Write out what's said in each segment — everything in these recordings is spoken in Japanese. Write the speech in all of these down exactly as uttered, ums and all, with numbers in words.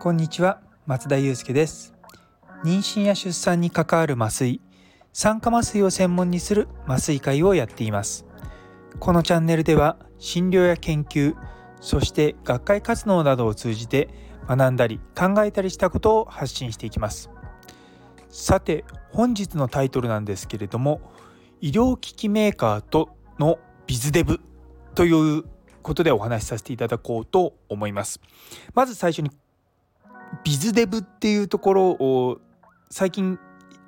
こんにちは、松田祐介です。妊娠や出産に関わる麻酔、産科麻酔を専門にする麻酔会をやっています。このチャンネルでは診療や研究、そして学会活動などを通じて学んだり考えたりしたことを発信していきます。さて、本日のタイトルなんですけれども、医療機器メーカーとのビズデブということでお話しさせていただこうと思います。まず最初にビズデブっていうところを最近、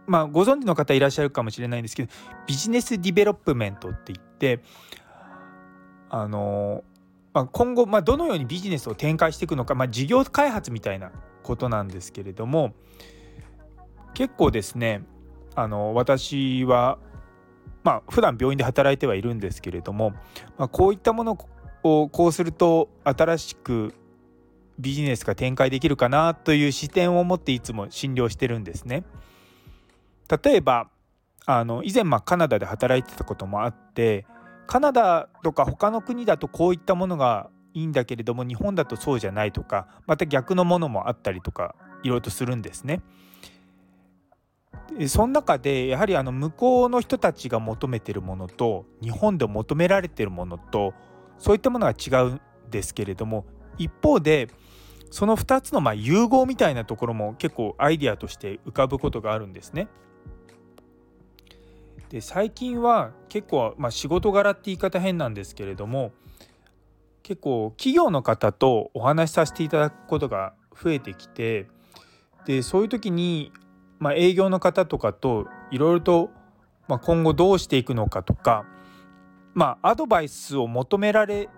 まあ、ご存知の方いらっしゃるかもしれないんですけど、ビジネスディベロップメントって言って、あのまあ、今後、まあ、どのようにビジネスを展開していくのか、まあ、事業開発みたいなことなんですけれども、結構ですね、あの私は、まあ、普段病院で働いてはいるんですけれども、まあ、こういったものをこうすると新しくビジネスが展開できるかなという視点を持っていつも診療してるんですね。例えばあの以前まあカナダで働いてたこともあって、カナダとか他の国だとこういったものがいいんだけれども、日本だとそうじゃないとか、また逆のものもあったりとか、いろいろとするんですね。その中でやはりあの向こうの人たちが求めているものと日本で求められているものと、そういったものが違うんですけれども、一方でそのふたつのまあ融合みたいなところも結構アイデアとして浮かぶことがあるんですね。で、最近は結構、まあ、仕事柄って言い方変なんですけれども、結構企業の方とお話しさせていただくことが増えてきて、でそういう時に、まあ、営業の方とかといろいろと、まあ、今後どうしていくのかとか、まあ、アドバイスを求められ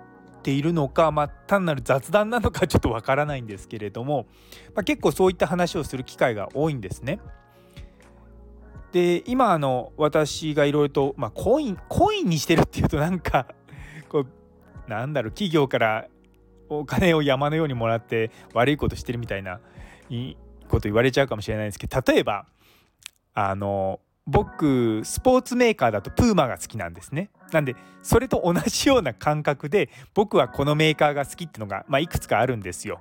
ているのか、まあ、単なる雑談なのかちょっとわからないんですけれども、まあ、結構そういった話をする機会が多いんですね。で、今あの私がいろいろと、まあ、コインコインにしてるっていうとなんかこうなんだろう、企業からお金を山のようにもらって悪いことしてるみたいないこと言われちゃうかもしれないんですけど、例えばあの僕スポーツメーカーだとプーマが好きなんですね。なんでそれと同じような感覚で僕はこのメーカーが好きっていうのが、まあ、いくつかあるんですよ。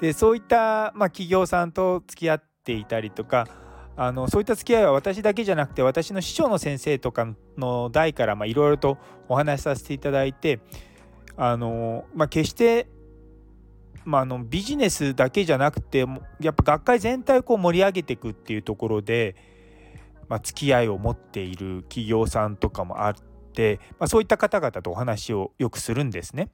でそういった、まあ、企業さんと付き合っていたりとか、あのそういった付き合いは私だけじゃなくて私の師匠の先生とかの代からいろいろとお話しさせていただいて、あの、まあ、決してまあ、あのビジネスだけじゃなくてやっぱ学会全体をこう盛り上げていくっていうところで、まあ、付き合いを持っている企業さんとかもあって、まあ、そういった方々とお話をよくするんですね。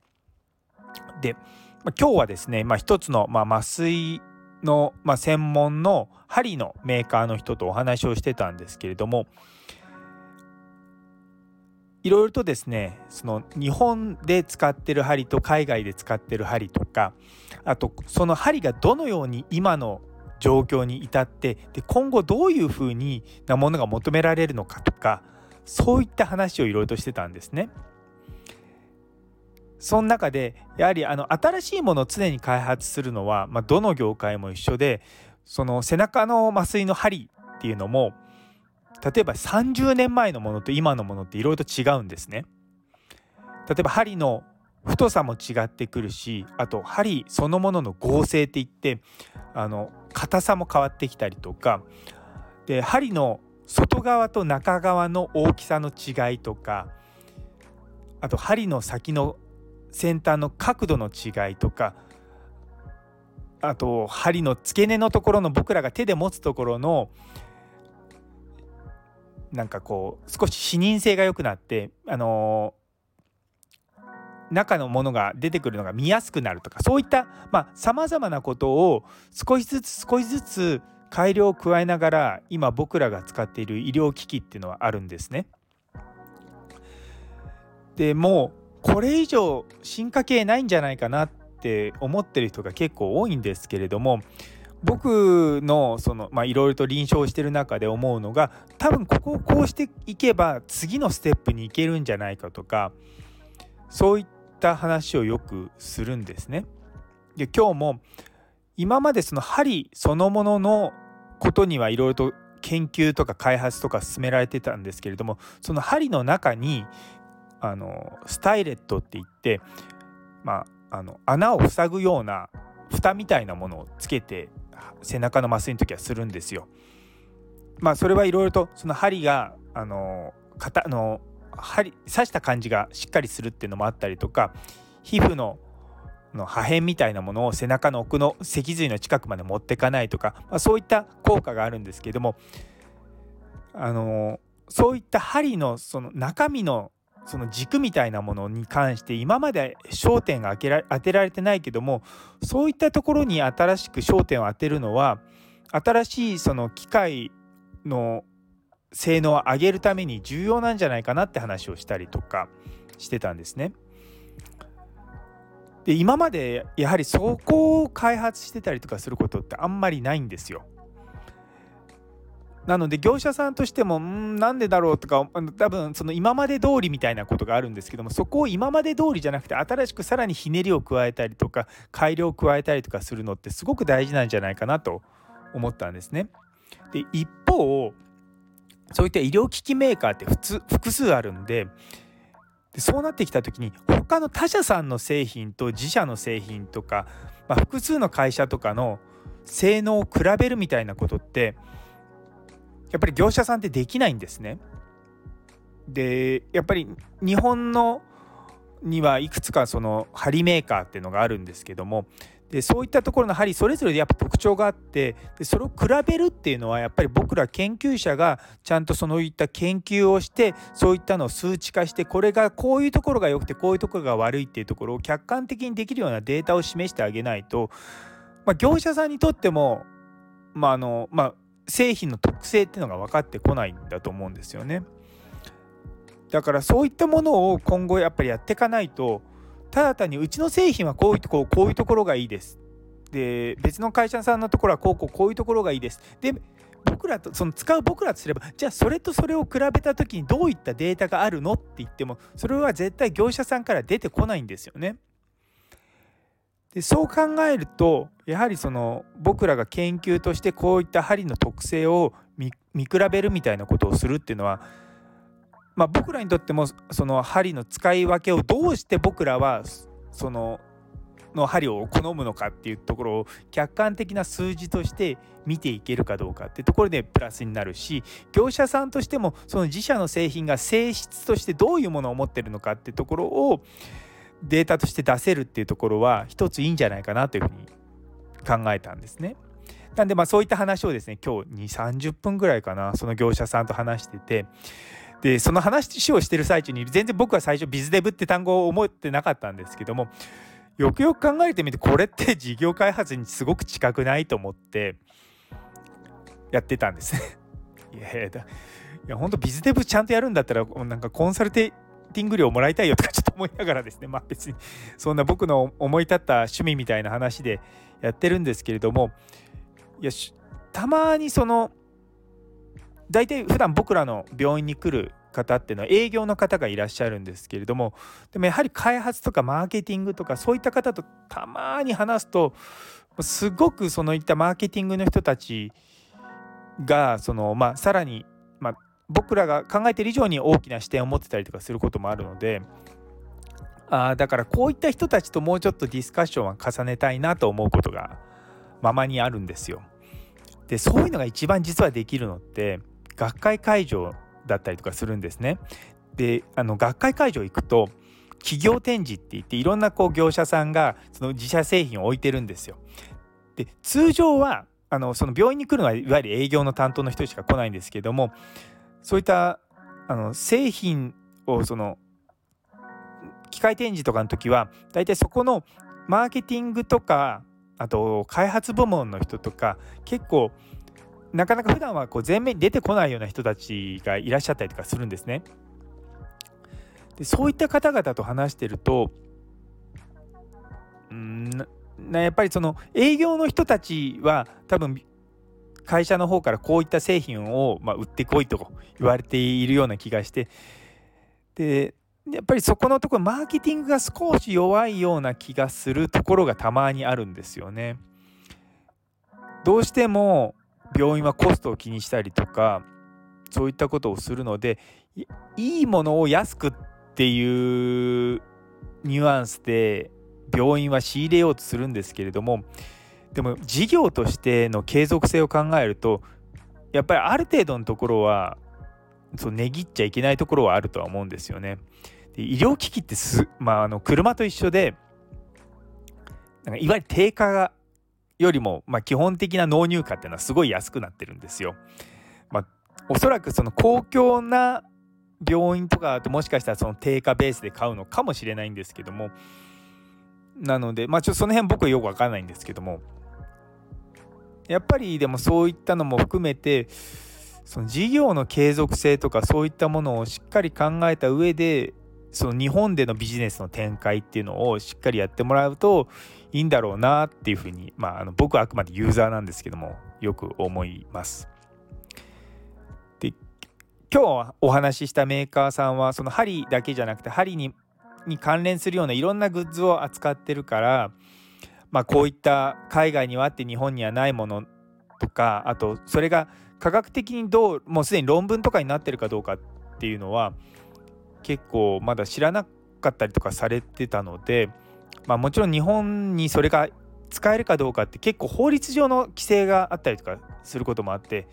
で、まあ、今日はですね、まあ、一つの、まあ、麻酔の、まあ、専門の針のメーカーの人とお話をしてたんですけれども、いろいろとですね、その日本で使ってる針と海外で使ってる針とか、あとその針がどのように今の状況に至ってで今後どういうふうなものが求められるのかとか、そういった話をいろいろとしてたんですね。その中でやはりあの新しいものを常に開発するのは、まあ、どの業界も一緒で、その背中の麻酔の針っていうのも例えばさんじゅうねんまえのものと今のものっていろいろと違うんですね。例えば針の太さも違ってくるし、あと針そのものの剛性っていってあの硬さも変わってきたりとかで、針の外側と中側の大きさの違いとか、あと針の先の先端の角度の違いとか、あと針の付け根のところの僕らが手で持つところのなんかこう少し視認性が良くなって、あのー、中のものが出てくるのが見やすくなるとか、そういったさまざまなことを少しずつ少しずつ改良を加えながら今僕らが使っている医療機器っていうのはあるんですね。でもうこれ以上進化系ないんじゃないかなって思ってる人が結構多いんですけれども、僕のそのまあいろいろと臨床してる中で思うのが、多分ここをこうしていけば次のステップに行けるんじゃないかとか、そういった話をよくするんですね。で今日も今までその針そのもののことにはいろいろと研究とか開発とか進められてたんですけれども、その針の中にあのスタイレットって言って、まあ、あの穴を塞ぐような蓋みたいなものをつけて背中の麻酔の時はするんですよ。まあ、それはいろいろとその針があの型の針刺した感じがしっかりするっていうのもあったりとか、皮膚のの破片みたいなものを背中の奥の脊髄の近くまで持ってかないとか、まあ、そういった効果があるんですけども、あのそういった針のその中身のその軸みたいなものに関して今まで焦点が当てられてないけども、そういったところに新しく焦点を当てるのは、新しいその機械の性能を上げるために重要なんじゃないかなって話をしたりとかしてたんですね。で、今までやはりそこを開発してたりとかすることってあんまりないんですよ。なので業者さんとしてもんなんでだろうとか、多分その今まで通りみたいなことがあるんですけども、そこを今まで通りじゃなくて新しくさらにひねりを加えたりとか改良を加えたりとかするのってすごく大事なんじゃないかなと思ったんですね。で、一方そういった医療機器メーカーって普通複数あるんで、でそうなってきた時に他の他社さんの製品と自社の製品とか、まあ、複数の会社とかの性能を比べるみたいなことってやっぱり業者さんってできないんですね。で、やっぱり日本のにはいくつかその針メーカーっていうのがあるんですけども、でそういったところの針それぞれでやっぱ特徴があって、でそれを比べるっていうのはやっぱり僕ら研究者がちゃんとそういった研究をして、そういったのを数値化して、これがこういうところが良くてこういうところが悪いっていうところを客観的にできるようなデータを示してあげないと、まあ、業者さんにとってもまああのまあ製品の特性っていうのが分かってこないんだと思うんですよね。だからそういったものを今後やっぱりやっていかないと、ただ単にうちの製品はこういうところこういうところがいいです、で別の会社さんのところはこうこうこういうところがいいです、で僕らとその使う僕らとすれば、じゃあそれとそれを比べた時にどういったデータがあるのって言っても、それは絶対業者さんから出てこないんですよね。でそう考えると、やはりその僕らが研究としてこういった針の特性を 見, 見比べるみたいなことをするっていうのは、まあ、僕らにとってもその針の使い分けをどうして僕らはそ の, の針を好むのかっていうところを客観的な数字として見ていけるかどうかっていうところでプラスになるし、業者さんとしてもその自社の製品が性質としてどういうものを持ってるのかっていうところをデータとして出せるっていうところは一ついいんじゃないかなというふうに考えたんですね。なんでまあそういった話をですね、今日にじゅう、さんじゅっぷんぐらいかな、その業者さんと話してて、でその話をしてる最中に全然僕は最初ビズデブって単語を思ってなかったんですけども、よくよく考えてみてこれって事業開発にすごく近くないと思ってやってたんですね。いやいや、いや本当ビズデブちゃんとやるんだったらなんかコンサルテティング料もらいたいよとかちょっと思いながらですね、まあ別にそんな僕の思い立った趣味みたいな話でやってるんですけれども、いやたまにその大体普段僕らの病院に来る方っていうのは営業の方がいらっしゃるんですけれども、でもやはり開発とかマーケティングとかそういった方とたまに話すと、すごくそのいったマーケティングの人たちがそのまあさらにまあ僕らが考えている以上に大きな視点を持ってたりとかすることもあるので、あだからこういった人たちともうちょっとディスカッションは重ねたいなと思うことがままにあるんですよ。でそういうのが一番実はできるのって学会会場だったりとかするんですね。であの学会会場行くと企業展示っていっていろんなこう業者さんがその自社製品を置いてるんですよ。で通常はあのその病院に来るのはいわゆる営業の担当の人しか来ないんですけども、そういったあの製品をその機械展示とかの時はだいたいそこのマーケティングとかあと開発部門の人とか結構なかなか普段はこう前面に出てこないような人たちがいらっしゃったりとかするんですね。でそういった方々と話してるとんーなやっぱりその営業の人たちは多分会社の方からこういった製品をまあ売ってこいと言われているような気がして、でやっぱりそこのところマーケティングが少し弱いような気がするところがたまにあるんですよね。どうしても病院はコストを気にしたりとかそういったことをするので、いいものを安くっっていうニュアンスで病院は仕入れようとするんですけれども、でも事業としての継続性を考えるとやっぱりある程度のところはそう値切っちゃいけないところはあるとは思うんですよね。で医療機器ってす、まあ、あの車と一緒でなんかいわゆる定価よりも、まあ、基本的な納入価っていうのはすごい安くなってるんですよ。まあ、おそらくその公共な病院とかだともしかしたらその定価ベースで買うのかもしれないんですけども、なので、まあ、ちょっとその辺僕はよく分からないんですけども、やっぱりでもそういったのも含めてその事業の継続性とかそういったものをしっかり考えた上でその日本でのビジネスの展開っていうのをしっかりやってもらうといいんだろうなっていうふうに、まあ、あの僕はあくまでユーザーなんですけどもよく思います。で今日お話ししたメーカーさんはその針だけじゃなくて針にに関連するようないろんなグッズを扱ってるから、まあ、こういった海外にはあって日本にはないものとか、あとそれが科学的にどうもうすでに論文とかになってるかどうかっていうのは結構まだ知らなかったりとかされてたので、まあ、もちろん日本にそれが使えるかどうかって結構法律上の規制があったりとかすることもあって、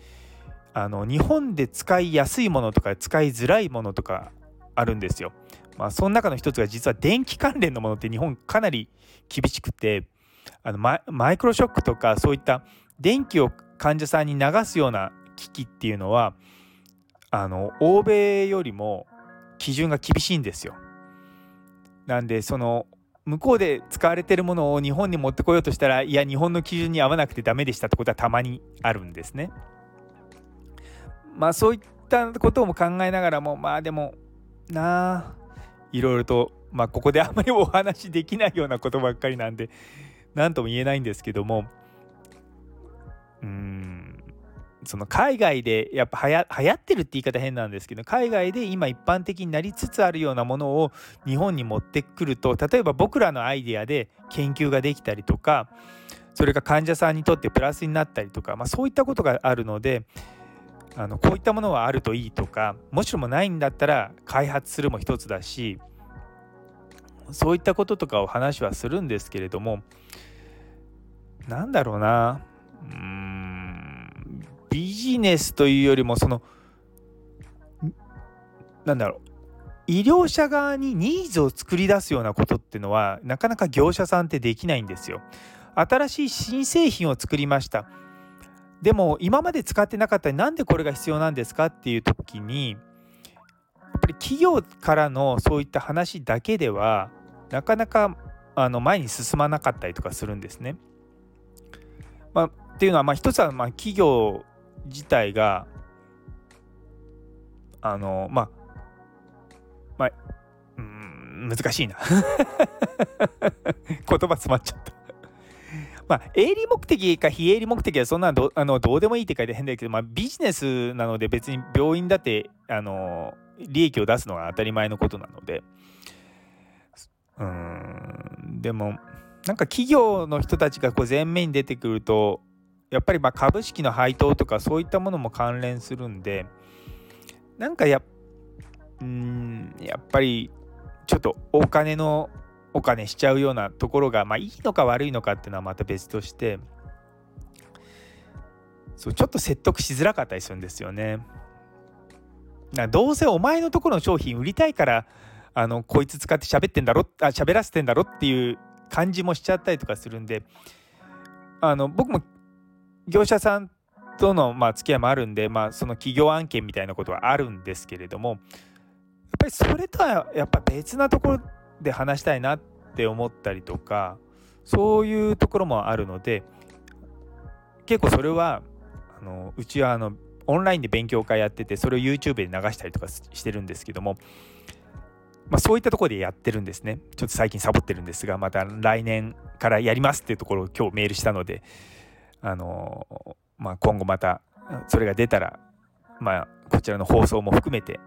あの日本で使いやすいものとか使いづらいものとかあるんですよ。まあ、その中の一つが実は電気関連のものって日本かなり厳しくて、あの マ, マイクロショックとかそういった電気を患者さんに流すような機器っていうのはあの欧米よりも基準が厳しいんですよ。なんでその向こうで使われてるものを日本に持ってこようとしたらいや日本の基準に合わなくてダメでしたってことはたまにあるんですね。まあそういったことも考えながらも、まあでもなあいろいろと、まあ、ここであまりお話できないようなことばっかりなんで何とも言えないんですけども、うーんその海外でやっぱはや流行ってるって言い方変なんですけど、海外で今一般的になりつつあるようなものを日本に持ってくると例えば僕らのアイデアで研究ができたりとかそれが患者さんにとってプラスになったりとか、まあ、そういったことがあるのであのこういったものはあるといいとかもしもないんだったら開発するも一つだしそういったこととかを話はするんですけれども、なんだろうなうーんビジネスというよりもそのなんだろう医療者側にニーズを作り出すようなことっていうのはなかなか業者さんってできないんですよ。新しい新製品を作りました、でも今まで使ってなかったなんでこれが必要なんですかっていう時にやっぱり企業からのそういった話だけではなかなかあの前に進まなかったりとかするんですね。まあ、っていうのはまあ一つはまあ企業自体があのまあまあうーん難しいな言葉詰まっちゃった。まあ、営利目的か非営利目的はそんなの ど, あのどうでもいいって書いて変だけど、まあ、ビジネスなので別に病院だってあの利益を出すのが当たり前のことなので、うーんでもなんか企業の人たちがこう前面に出てくるとやっぱりまあ株式の配当とかそういったものも関連するんでなんかや うーんやっぱりちょっとお金のお金しちゃうようなところが、まあ、いいのか悪いのかっていうのはまた別としてそうちょっと説得しづらかったりするんですよね。などうせお前のところの商品売りたいからあのこいつ使って喋ってんだろあ喋らせてんだろっていう感じもしちゃったりとかするんで、あの僕も業者さんとの、まあ、付き合いもあるんで、まあ、その企業案件みたいなことはあるんですけれどもやっぱりそれとはやっぱ別なところで話したいなって思ったりとかそういうところもあるので結構それはあのうちはあのオンラインで勉強会やっててそれを YouTube で流したりとかしてるんですけども、まあ、そういったところでやってるんですね。ちょっと最近サボってるんですがまた来年からやりますっていうところを今日メールしたのであの、まあ、今後またそれが出たら、まあ、こちらの放送も含めて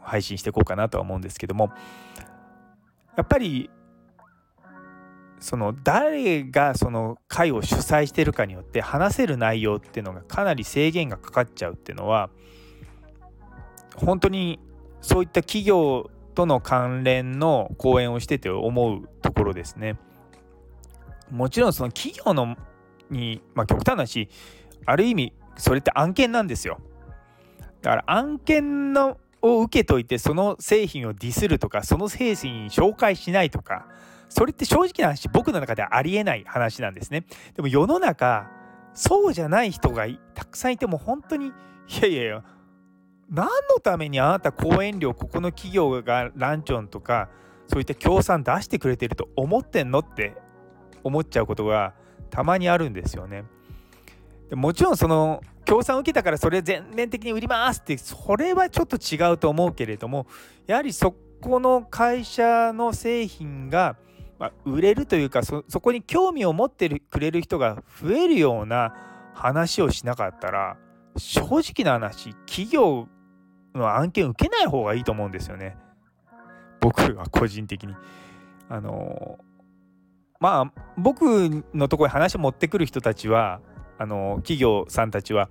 配信していこうかなとは思うんですけども、やっぱりその誰がその会を主催してるかによって話せる内容っていうのがかなり制限がかかっちゃうっていうのは本当にそういった企業との関連の講演をしてて思うところですね。もちろんその企業のに、まあ、極端なし、ある意味それって案件なんですよ。だから案件のを受けといてその製品をディスるとか、その製品紹介しないとか、それって正直な話僕の中ではありえない話なんですね。でも世の中そうじゃない人がたくさんいて、も本当にいやいやいや、何のためにあなた講演料ここの企業がランチョンとかそういった協賛出してくれてると思ってんのって思っちゃうことがたまにあるんですよね。もちろんその協賛受けたからそれ全面的に売りますって、それはちょっと違うと思うけれども、やはりそこの会社の製品が売れるというか、 そ, そこに興味を持ってくれる人が増えるような話をしなかったら、正直な話企業の案件受けない方がいいと思うんですよね、僕は個人的に。あのまあ僕のところに話を持ってくる人たちは、あの企業さんたちは、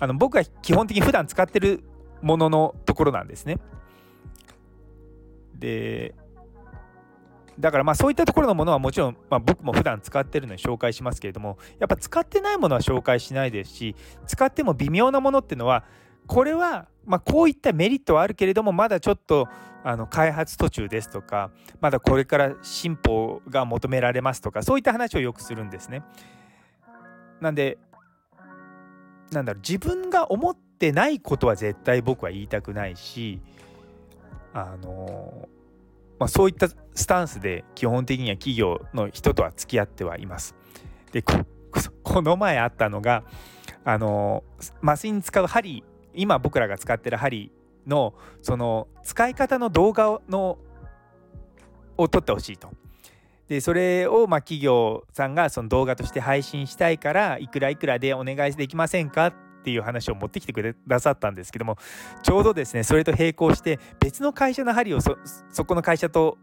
あの僕が基本的に普段使ってるもののところなんですね。でだからまあそういったところのものはもちろん、まあ、僕も普段使ってるのに紹介しますけれども、やっぱ使ってないものは紹介しないですし、使っても微妙なものっていうのは、これはまあこういったメリットはあるけれども、まだちょっとあの開発途中ですとか、まだこれから進歩が求められますとか、そういった話をよくするんですね。なんでなんだろう、自分が思ってないことは絶対僕は言いたくないし、あの、まあ、そういったスタンスで基本的には企業の人とは付き合ってはいます。で こ, この前あったのが、あの麻酔に使う針、今僕らが使ってる針のその使い方の動画 を, のを撮ってほしいと。でそれをまあ企業さんがその動画として配信したいから、いくらいくらでお願いできませんかっていう話を持ってきてくださったんですけども、ちょうどですねそれと並行して別の会社の針を そ, そこの会社と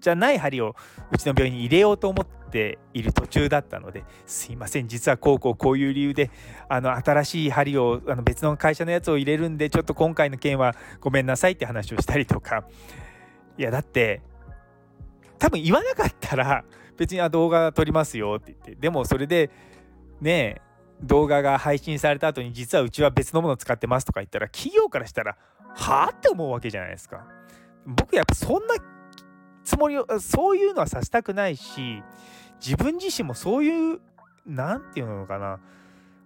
じゃない針をうちの病院に入れようと思っている途中だったので、すいません実はこうこうこういう理由で、あの新しい針をあの別の会社のやつを入れるんで、ちょっと今回の件はごめんなさいって話をしたりとか。いやだって多分言わなかったら別に動画撮りますよって言って、でもそれでね動画が配信された後に実はうちは別のものを使ってますとか言ったら、企業からしたらはぁって思うわけじゃないですか。僕やっぱそんなつもりを、そういうのはさせたくないし、自分自身もそういうなんていうのかな、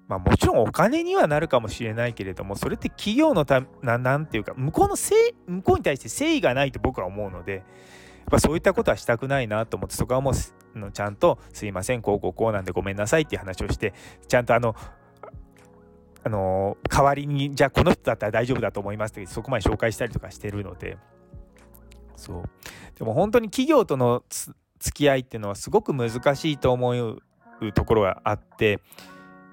まあもちろんお金にはなるかもしれないけれども、それって企業のたななんていうか向こうのせい向こうに対して誠意がないと僕は思うので。やっぱそういったことはしたくないなと思って、そこはもうのちゃんとすいませんこうこうこうなんでごめんなさいっていう話をして、ちゃんとあのあの代わりにじゃあこの人だったら大丈夫だと思いますって、そこまで紹介したりとかしてるので。そうでも本当に企業とのつ付き合いっていうのはすごく難しいと思うところがあって、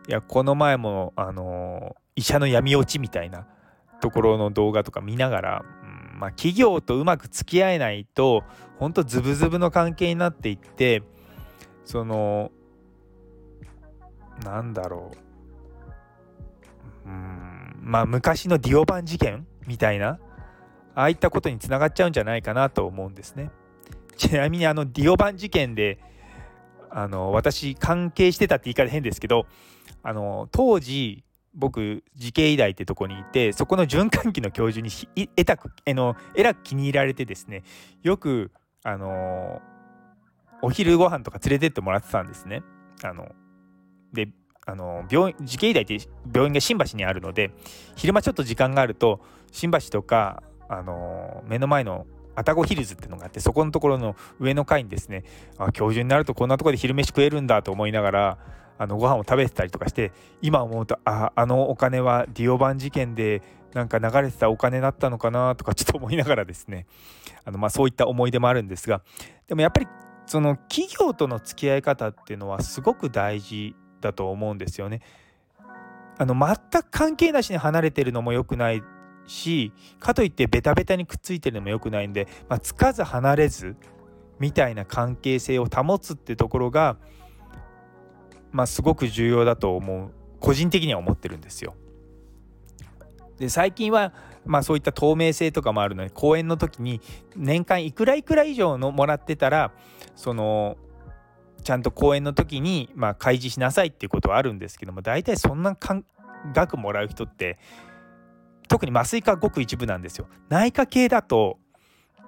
いやこの前もあの医者の闇落ちみたいなところの動画とか見ながら、まあ、企業とうまく付き合えないと本当ズブズブの関係になっていって、そのなんだろう、うーんまあ昔のディオバン事件みたいな、ああいったことにつながっちゃうんじゃないかなと思うんですね。ちなみにあのディオバン事件であの私関係してたって言い方変ですけど、あの当時僕慈恵医大ってとこにいて、そこの循環器の教授にえたくえのえらく気に入られてですね、よくあのお昼ご飯とか連れてってもらってたんですね。あのであの病院、慈恵医大って病院が新橋にあるので、昼間ちょっと時間があると新橋とかあの目の前の愛宕ヒルズってのがあって、そこのところの上の階にですね、あ教授になるとこんなところで昼飯食えるんだと思いながらあのご飯を食べてたりとかして、今思うと あ, あのお金はディオバン事件でなんか流れてたお金だったのかなとかちょっと思いながらですね、あのまあそういった思い出もあるんですが、でもやっぱりその企業との付き合い方っていうのはすごく大事だと思うんですよね。あの全く関係なしに離れてるのも良くないし、かといってベタベタにくっついてるのも良くないんで、まあ、つかず離れずみたいな関係性を保つってところがまあ、すごく重要だと思う、個人的には思ってるんですよ。で最近は、まあ、そういった透明性とかもあるので、講演の時に年間いくらいくら以上のもらってたら、そのちゃんと講演の時に、まあ、開示しなさいっていうことはあるんですけども、大体そんな額もらう人って、特に麻酔科はごく一部なんですよ。内科系だと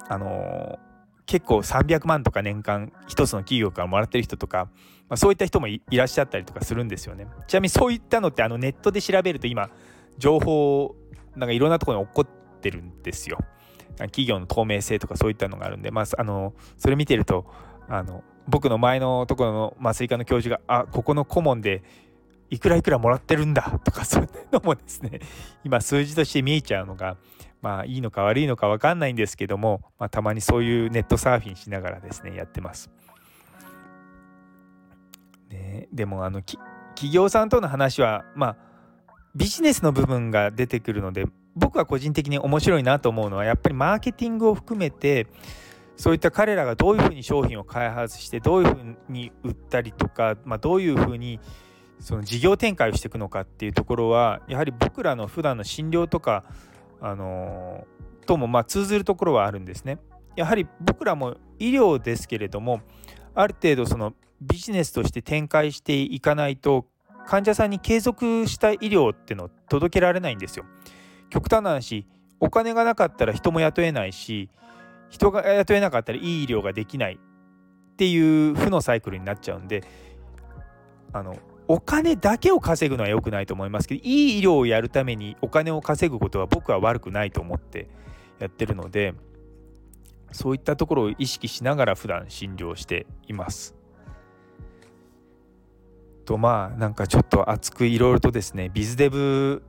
あのー、結構さんびゃくまんとか年間一つの企業からもらってる人とか、まあ、そういった人も い, いらっしゃったりとかするんですよね。ちなみにそういったのって、あのネットで調べると今情報なんかいろんなところに起こってるんですよ。企業の透明性とかそういったのがあるんで、まあ、あのそれ見てると、あの僕の前のところの麻酔科の教授が、あ、ここの顧問でいくらいくらもらってるんだとか、そういうのもですね、今数字として見えちゃうのが、まあいいのか悪いのか分かんないんですけども、まあ、たまにそういうネットサーフィンしながらですねやってます。ね、でもあのき企業さんとの話は、まあビジネスの部分が出てくるので、僕は個人的に面白いなと思うのは、やっぱりマーケティングを含めて、そういった彼らがどういうふうに商品を開発して、どういうふうに売ったりとか、まあ、どういうふうにその事業展開をしていくのかっていうところは、やはり僕らの普段の診療とか、あのー、ともまあ通ずるところはあるんですね。やはり僕らも医療ですけれども、ある程度そのビジネスとして展開していかないと、患者さんに継続した医療っていうのを届けられないんですよ。極端な話、お金がなかったら人も雇えないし、人が雇えなかったらいい医療ができないっていう負のサイクルになっちゃうんで、あのお金だけを稼ぐのは良くないと思いますけど、いい医療をやるためにお金を稼ぐことは僕は悪くないと思ってやってるので、そういったところを意識しながら普段診療しています。と、まあなんかちょっと熱くいろいろとですね、ビズデブ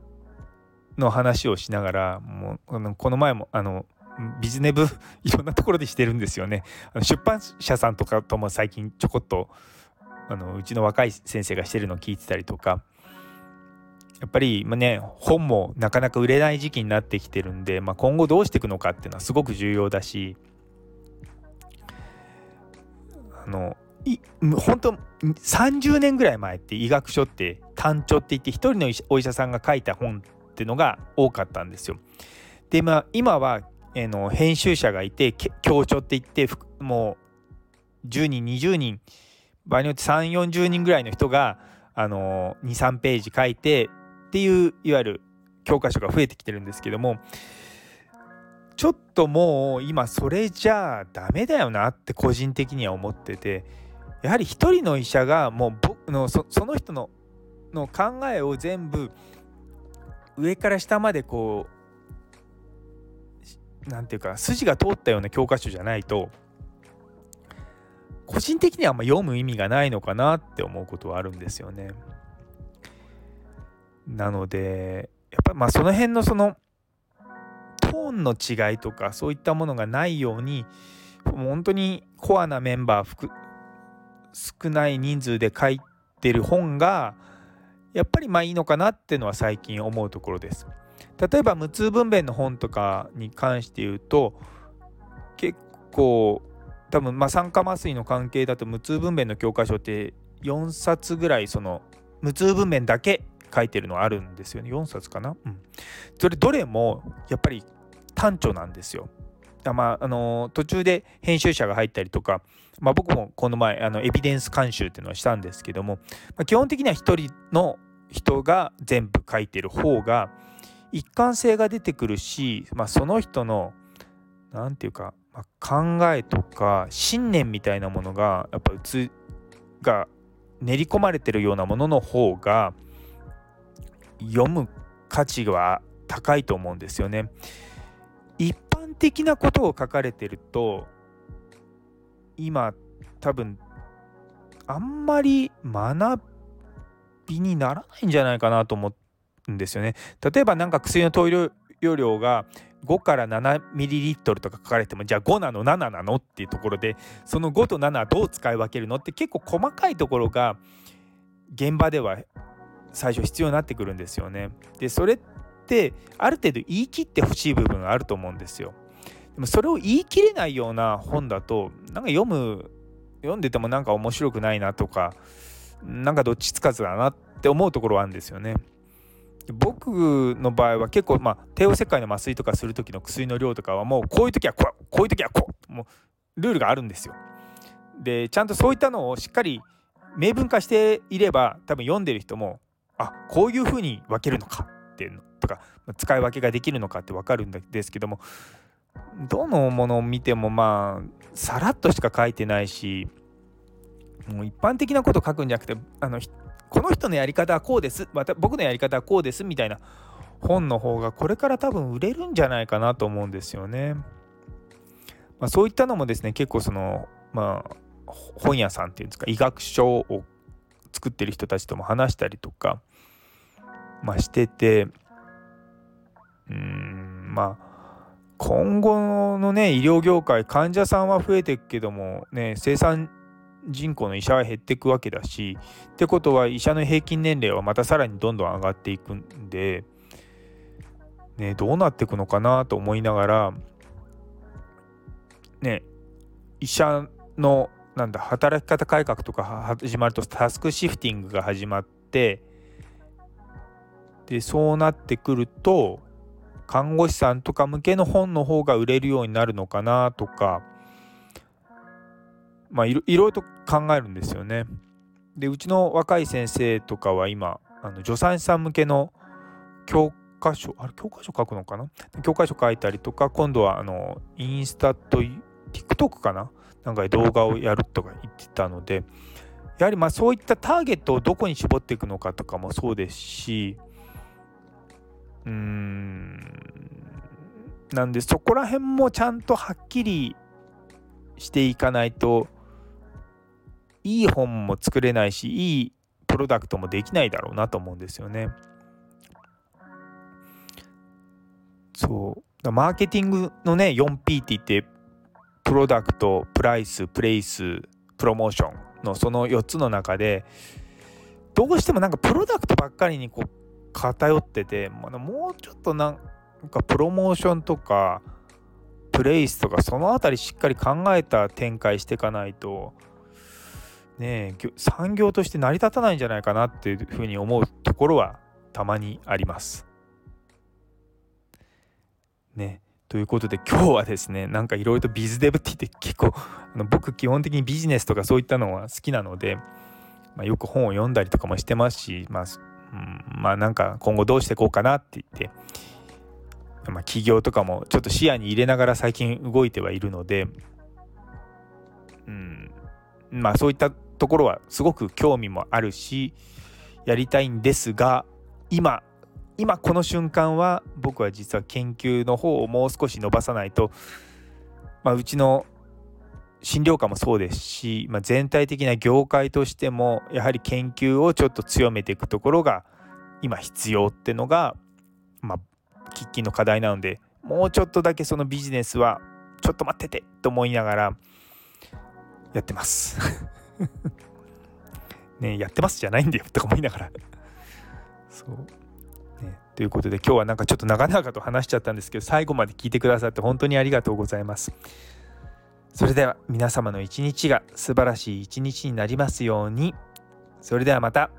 の話をしながら、もうこの前もあのビズネブいろんなところでしてるんですよね。出版社さんとかとも最近ちょこっとあのうちの若い先生がしてるのを聞いてたりとか、やっぱり、まあね、本もなかなか売れない時期になってきてるんで、まあ、今後どうしていくのかっていうのはすごく重要だし、あのい本当さんじゅうねんぐらい前って医学書って単著って言って一人のお医者さんが書いた本っていうのが多かったんですよ。で、まあ、今はあの編集者がいて教著って言ってもうじゅうにんにじゅうにん場合によってさんじゅうよんじゅうにんぐらいの人があの にさん ページ書いてっていういわゆる教科書が増えてきてるんですけども、ちょっともう今それじゃあダメだよなって個人的には思ってて、やはり一人の医者がもう僕の そ, その人 の, の考えを全部上から下までこうなんていうか筋が通ったような教科書じゃないと、個人的にはあんま読む意味がないのかなって思うことはあるんですよね。なのでやっぱりまあその辺のそのトーンの違いとかそういったものがないように、もう本当にコアなメンバー少ない人数で書いてる本がやっぱりまあいいのかなっていうのは最近思うところです。例えば無痛分娩の本とかに関して言うと、結構多分まあ酸化麻酔の関係だと無痛分娩の教科書ってよんさつぐらいその無痛分娩だけ書いてるのあるんですよね。よんさつかな、うん、それどれもやっぱり単著なんですよ。まああのー、途中で編集者が入ったりとか、まあ、僕もこの前あのエビデンス監修っていうのをしたんですけども、まあ、基本的には一人の人が全部書いてる方が一貫性が出てくるし、まあ、その人のなんていうか、まあ、考えとか信念みたいなものがやっぱうつが練り込まれてるようなものの方が読む価値は高いと思うんですよね。一般的なことを書かれてると今多分あんまり学びにならないんじゃないかなと思ってですよね。例えばなんか薬の投与量がごからななミリリットルとか書かれても、じゃあごなのなななのっていうところで、そのごとななどう使い分けるのって結構細かいところが現場では最初必要になってくるんですよね。でそれってある程度言い切ってほしい部分があると思うんですよ。でもそれを言い切れないような本だとなんか読む読んでてもなんか面白くないなとか、なんかどっちつかずだなって思うところはあるんですよね。僕の場合は結構、まあ、帝王切開の麻酔とかする時の薬の量とかはもうこういう時はこう、こういう時はこう、もうルールがあるんですよ。でちゃんとそういったのをしっかり明文化していれば、多分読んでる人もあこういう風に分けるのかっていうのとか、使い分けができるのかって分かるんですけども、どのものを見てもまあさらっとしか書いてないし、もう一般的なこと書くんじゃなくて、あのこの人のやり方はこうです、また僕のやり方はこうですみたいな本の方がこれから多分売れるんじゃないかなと思うんですよね。まあ、そういったのもですね、結構そのまあ本屋さんっていうんですか、医学書を作ってる人たちとも話したりとか、まあ、してて、うーんまあ今後のね医療業界、患者さんは増えていくけどもね、生産人口の医者は減っていくわけだし、ってことは医者の平均年齢はまたさらにどんどん上がっていくんで、ね、どうなっていくのかなと思いながらね、医者のなんだ働き方改革とか始まるとタスクシフティングが始まって、でそうなってくると看護師さんとか向けの本の方が売れるようになるのかなとか、まあ、いろいろと考えるんですよね。でうちの若い先生とかは今あの助産師さん向けの教科書あれ教科書書くのかな教科書書いたりとか、今度はあのインスタと TikTok かななんか動画をやるとか言ってたので、やはりまあそういったターゲットをどこに絞っていくのかとかもそうですし、うーんなんでそこら辺もちゃんとはっきりしていかないと、いい本も作れないし、いいプロダクトもできないだろうなと思うんですよね。そうマーケティングのね フォーピー って言って、プロダクト、プライス、プレイス、プロモーションのそのよっつの中で、どうしてもなんかプロダクトばっかりにこう偏ってて、もうちょっとなんかプロモーションとかプレイスとかそのあたりしっかり考えた展開していかないとねえ、産業として成り立たないんじゃないかなっていうふうに思うところはたまにありますね。ということで今日はですね、なんかいろいろとビズデブって言って、結構あの僕基本的にビジネスとかそういったのは好きなので、まあ、よく本を読んだりとかもしてますし、まあうん、まあなんか今後どうしていこうかなって言って、まあ、起業とかもちょっと視野に入れながら最近動いてはいるので、うん、まあそういったところはすごく興味もあるしやりたいんですが、今今この瞬間は僕は実は研究の方をもう少し伸ばさないと、まあ、うちの診療科もそうですし、まあ、全体的な業界としてもやはり研究をちょっと強めていくところが今必要ってのが、まあ、喫緊の課題なので、もうちょっとだけそのビジネスはちょっと待っててと思いながらやってますね、やってますじゃないんだよとか思いながらそう、ね、ということで今日はなんかちょっと長々と話しちゃったんですけど、最後まで聞いてくださって本当にありがとうございます。それでは皆様の一日が素晴らしい一日になりますように。それではまた。